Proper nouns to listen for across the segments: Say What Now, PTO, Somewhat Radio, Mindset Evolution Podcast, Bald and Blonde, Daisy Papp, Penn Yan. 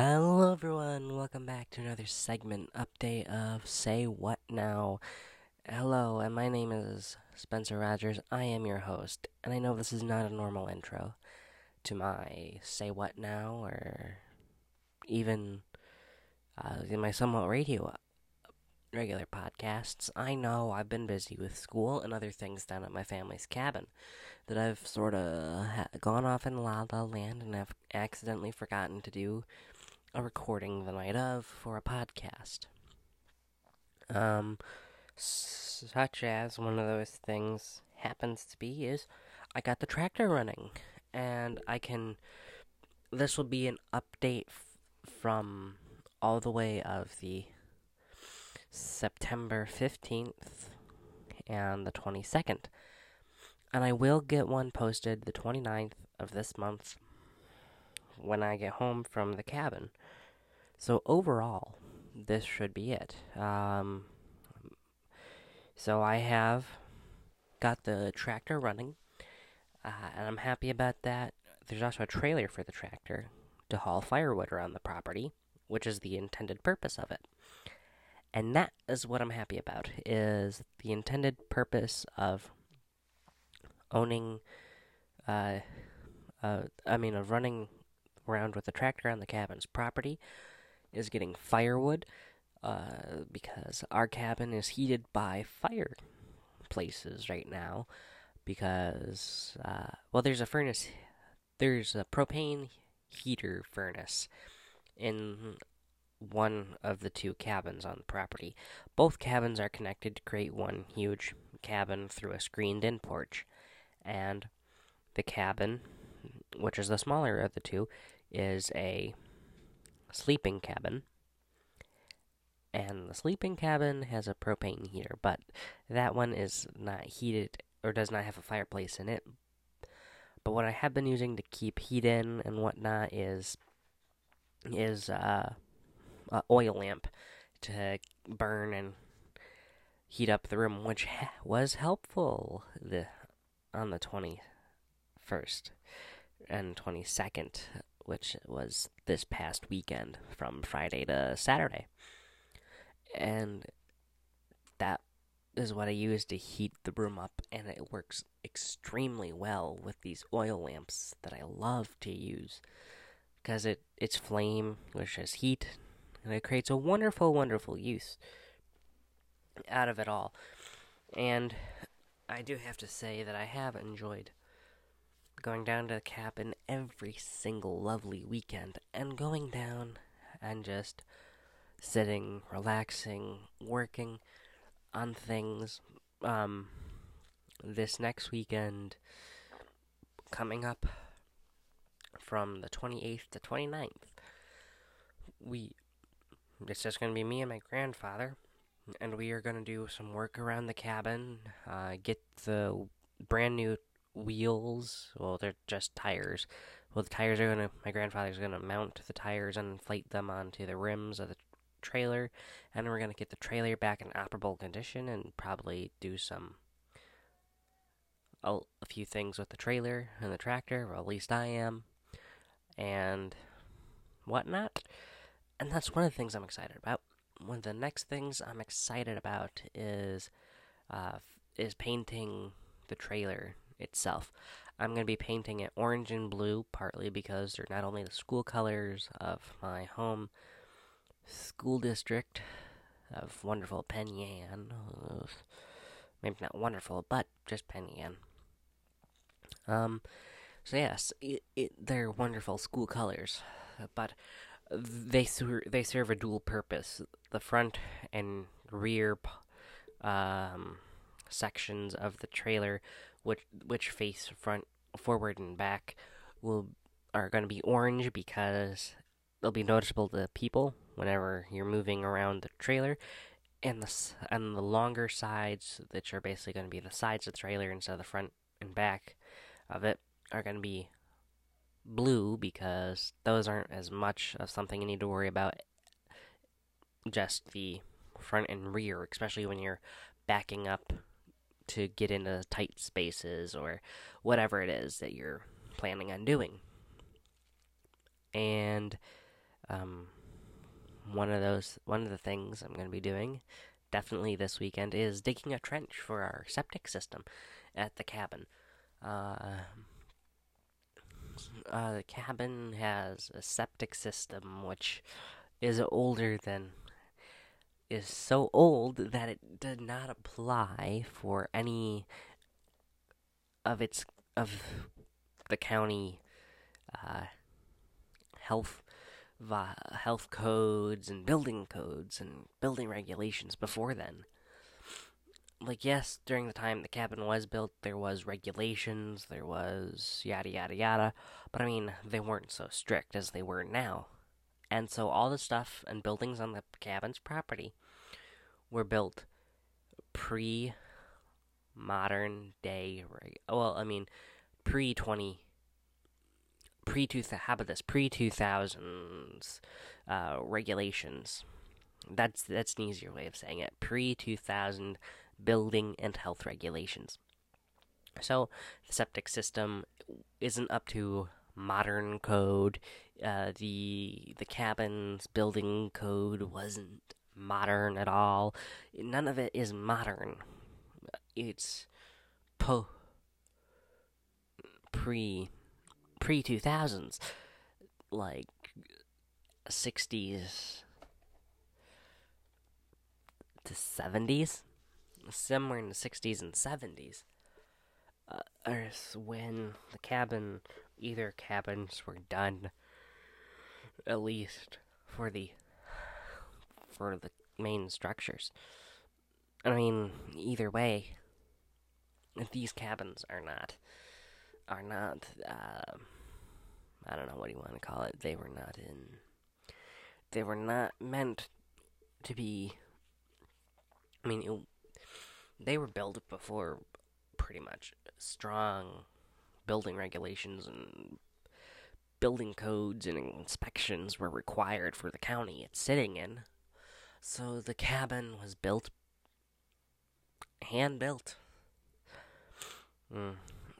Hello everyone, welcome back to another segment update of Say What Now. Hello, and my name is Spencer Rogers, I am your host, and I know this is not a normal intro to my Say What Now, or even my Somewhat Radio regular podcasts. I know I've been busy with school and other things down at my family's cabin that I've sort of gone off in la la land and have accidentally forgotten to do a recording the night of for a podcast. Such as one of those things happens to be is I got the tractor running, and this will be an update from all the way of the September 15th and the 22nd, and I will get one posted the 29th of this month when I get home from the cabin. So overall, this should be it. So I have got the tractor running, and I'm happy about that. There's also a trailer for the tractor to haul firewood around the property, which is the intended purpose of it. And that is what I'm happy about, is the intended purpose of owning, of running around with the tractor on the cabin's property, is getting firewood, because our cabin is heated by fireplaces right now, because, there's a furnace, there's a propane heater furnace in one of the two cabins on the property. Both cabins are connected to create one huge cabin through a screened-in porch, and the cabin, which is the smaller of the two, is a sleeping cabin, and the sleeping cabin has a propane heater, but that one is not heated, or does not have a fireplace in it. But what I have been using to keep heat in and whatnot is oil lamp to burn and heat up the room, which was helpful on the 21st and 22nd, which was this past weekend from Friday to Saturday. And that is what I use to heat the room up, and it works extremely well with these oil lamps that I love to use, because it's flame, which is heat, and it creates a wonderful, wonderful use out of it all. And I do have to say that I have enjoyed going down to the cabin every single lovely weekend, and going down and just sitting, relaxing, working on things. This next weekend, coming up from the 28th to 29th, it's just going to be me and my grandfather, and we are going to do some work around the cabin, get the brand new wheels, well, they're just tires. Well, the tires are going to, my grandfather's going to mount the tires and inflate them onto the rims of the trailer, and we're going to get the trailer back in operable condition and probably do a few things with the trailer and the tractor, or at least I am, and whatnot. And that's one of the things I'm excited about. One of the next things I'm excited about is painting the trailer itself. I'm going to be painting it orange and blue, partly because they're not only the school colors of my home school district of wonderful Penn Yan, maybe not wonderful, but just Penn Yan. So yes, they're wonderful school colors, but they serve a dual purpose. The front and rear sections of the trailer, which face front, forward, and back, are going to be orange because they'll be noticeable to people whenever you're moving around the trailer, and the longer sides, that are basically going to be the sides of the trailer instead of the front and back of it, are going to be blue because those aren't as much of something you need to worry about, just the front and rear, especially when you're backing up to get into tight spaces or whatever it is that you're planning on doing. And One of the things I'm going to be doing definitely this weekend is digging a trench for our septic system at the cabin. The cabin has a septic system which is so old that it did not apply for any of the county health codes and building regulations before then. Like, yes, during the time the cabin was built, there was regulations, there was yada yada yada, but I mean, they weren't so strict as they were now. And so all the stuff and buildings on the cabin's property were built pre-modern day, pre-2000s regulations. That's an easier way of saying it. Pre-2000 building and health regulations. So the septic system isn't up to modern code. The cabin's building code wasn't modern at all. None of it is modern. It's pre-2000s, like 60s to 70s, somewhere in the 60s and 70s, is when the cabins were done, at least for the main structures. I mean, either way, these cabins are not, I don't know what you want to call it, they were not meant to be, I mean, they were built before pretty much strong building regulations and building codes and inspections were required for the county it's sitting in. So the cabin was built, hand-built.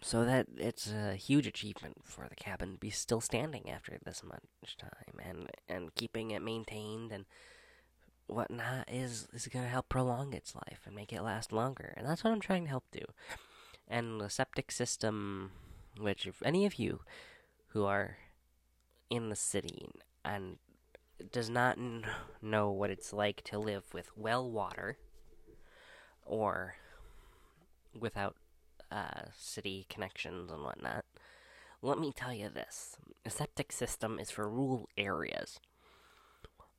So that it's a huge achievement for the cabin to be still standing after this much time, and keeping it maintained and whatnot is going to help prolong its life and make it last longer. And that's what I'm trying to help do. And the septic system, which if any of you who are in the city and does not know what it's like to live with well water or without city connections and whatnot, let me tell you this. A septic system is for rural areas.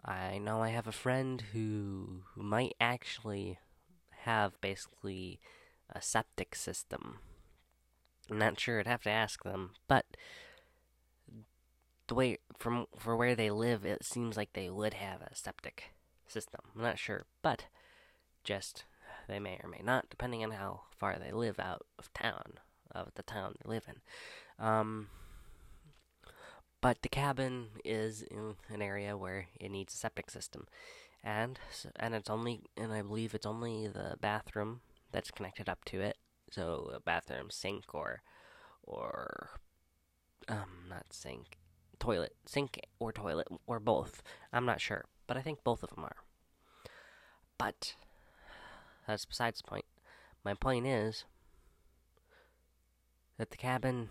I know I have a friend who might actually have basically a septic system. I'm not sure, I'd have to ask them, but the way for where they live, it seems like they would have a septic system. I'm not sure, but just they may or may not, depending on how far they live out of town, of the town they live in. But the cabin is in an area where it needs a septic system, and it's only, and I believe it's only the bathroom that's connected up to it. So a bathroom sink or toilet or both. I'm not sure, but I think both of them are. But that's besides the point. My point is that the cabin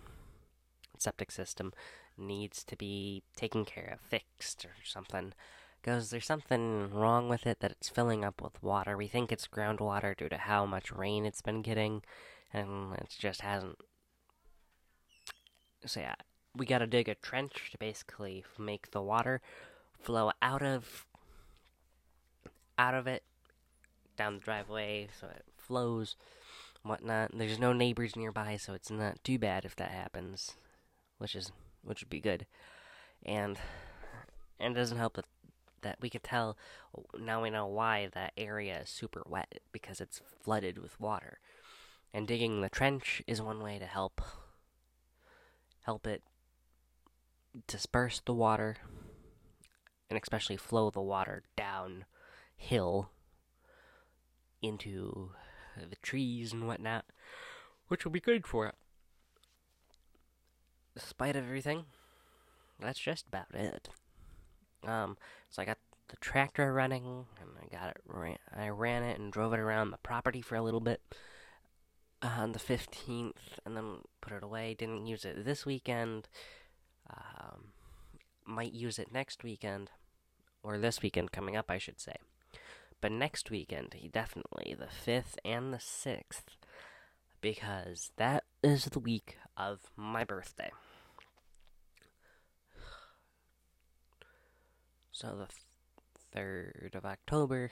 septic system needs to be taken care of, fixed or something, because there's something wrong with it that it's filling up with water. We think it's groundwater due to how much rain it's been getting, and it just hasn't. So yeah, we gotta dig a trench to basically make the water flow out of it, down the driveway, so it flows and whatnot. There's no neighbors nearby, so it's not too bad if that happens, which would be good. And it doesn't help that we could tell, now we know why that area is super wet, because it's flooded with water. And digging the trench is one way to help it disperse the water, and especially flow the water downhill into the trees and whatnot, which will be good for it. Despite everything, that's just about it. So I got the tractor running, and I ran it and drove it around the property for a little bit on the 15th, and then put it away. Didn't use it this weekend. Might use it next weekend, or this weekend coming up, I should say. But next weekend, definitely the 5th and the 6th, because that is the week of my birthday. So the 3rd of October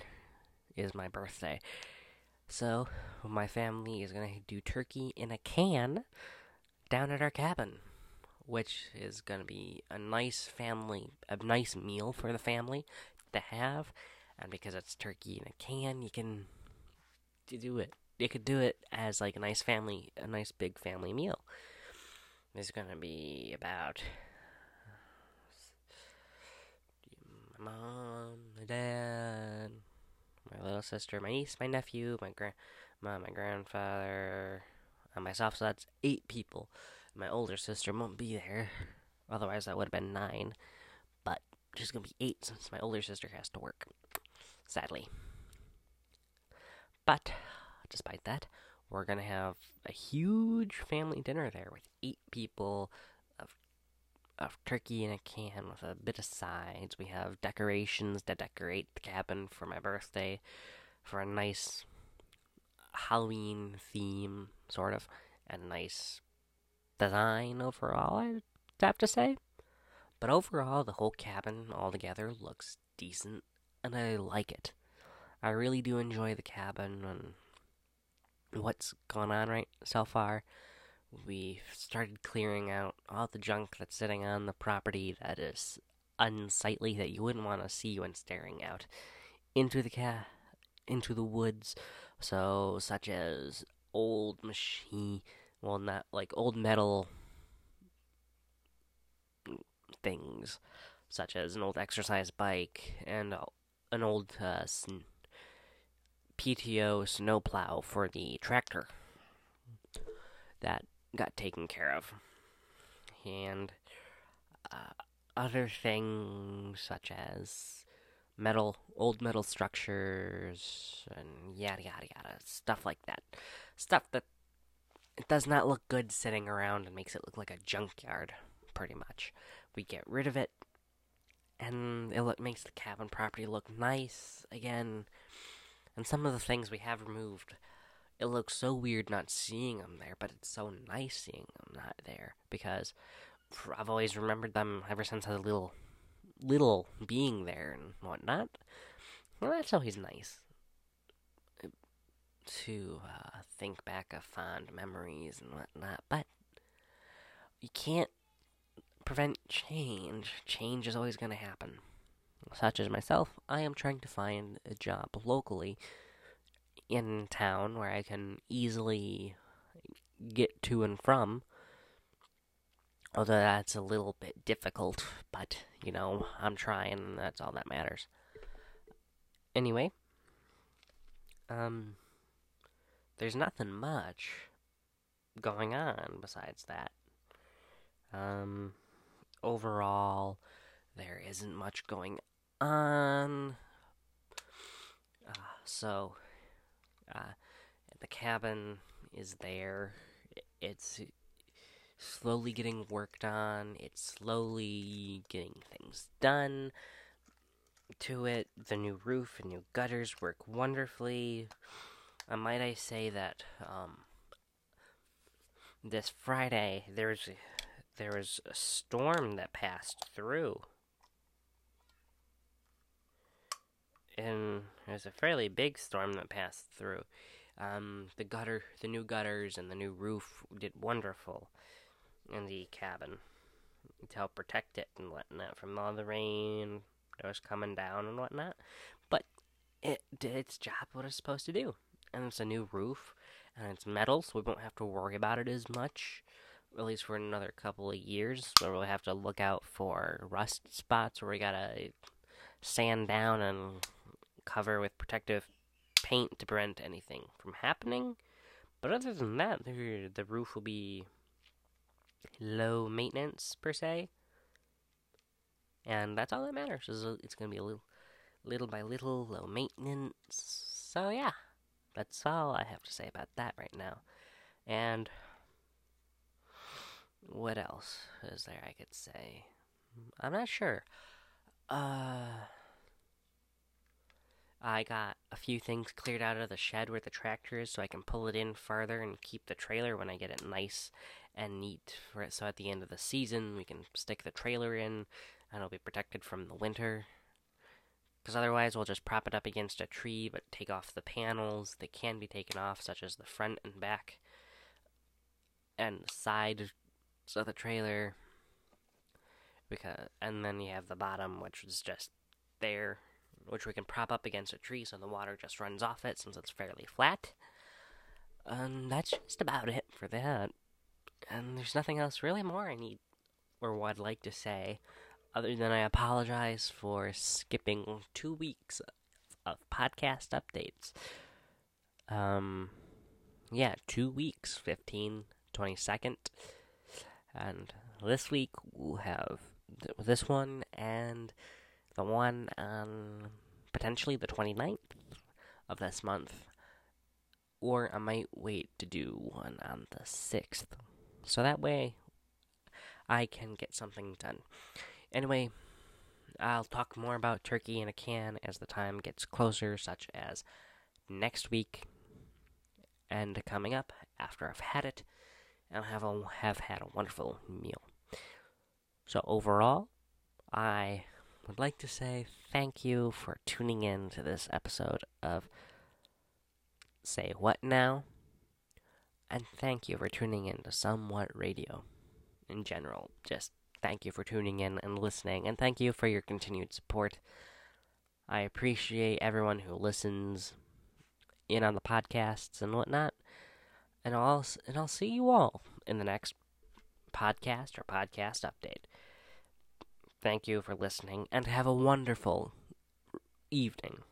is my birthday. So my family is going to do turkey in a can down at our cabin, which is going to be a nice meal for the family to have. And because it's turkey in a can, you could do it as like a nice big family meal. There's going to be about my mom, my dad, my little sister, my niece, my nephew, my grandfather, and myself. So that's 8 people. My older sister won't be there, otherwise that would have been 9. But she's going to be 8 since my older sister has to work, sadly. But despite that, we're going to have a huge family dinner there with 8 people of turkey in a can with a bit of sides. We have decorations to decorate the cabin for my birthday for a nice Halloween theme, sort of, and a nice design overall, I have to say. But overall, the whole cabin altogether looks decent, and I like it. I really do enjoy the cabin and what's gone on right so far. We've started clearing out all the junk that's sitting on the property that is unsightly, that you wouldn't want to see when staring out into the woods. So, such as old machine, well, not like old metal things, such as an old exercise bike and an old PTO snowplow for the tractor that got taken care of, and other things such as old metal structures, and yada yada yada, stuff like that. Stuff that it does not look good sitting around and makes it look like a junkyard, pretty much. We get rid of it, and it makes the cabin property look nice again. And some of the things we have removed, it looks so weird not seeing them there, but it's so nice seeing them not there, because I've always remembered them ever since I was little being there and whatnot. Well, that's always nice to think back of fond memories and whatnot, but you can't prevent change. Change is always going to happen. Such as myself, I am trying to find a job locally in town where I can easily get to and from, although that's a little bit difficult, but, you know, I'm trying, and that's all that matters. Anyway, there's nothing much going on besides that. Overall, there isn't much going on, so... the cabin is there. It's slowly getting worked on. It's slowly getting things done to it. The new roof and new gutters work wonderfully. Might I say that this Friday there was a storm that passed through, and there's a fairly big storm that passed through. The new gutters and the new roof did wonderful in the cabin to help protect it and whatnot from all the rain that was coming down and whatnot. But it did its job, what it's supposed to do. And it's a new roof, and it's metal, so we won't have to worry about it as much, at least for another couple of years, where we'll have to look out for rust spots where we gotta sand down and cover with protective paint to prevent anything from happening. But other than that, the roof will be low maintenance, per se. And that's all that matters. It's going to be a little by little, low maintenance. So yeah, that's all I have to say about that right now. And what else is there I could say? I'm not sure. I got a few things cleared out of the shed where the tractor is so I can pull it in farther and keep the trailer when I get it nice and neat for it. So at the end of the season, we can stick the trailer in and it'll be protected from the winter. Because otherwise, we'll just prop it up against a tree but take off the panels. They can be taken off, such as the front and back and sides of the trailer. And then you have the bottom, which is just there, which we can prop up against a tree so the water just runs off it since it's fairly flat. That's just about it for that. And there's nothing else really more I need or what I'd like to say, other than I apologize for skipping 2 weeks of podcast updates. Yeah, 2 weeks, 15, 22nd. And this week we'll have this one and the one on potentially the 29th of this month, or I might wait to do one on the 6th, so that way I can get something done. Anyway, I'll talk more about turkey in a can as the time gets closer, such as next week and coming up after I've had it, and have had a wonderful meal. So overall, I would like to say thank you for tuning in to this episode of Say What Now, and thank you for tuning in to Somewhat Radio in general. Just thank you for tuning in and listening, and thank you for your continued support. I appreciate everyone who listens in on the podcasts and whatnot, and I'll see you all in the next podcast or podcast update. Thank you for listening, and have a wonderful evening.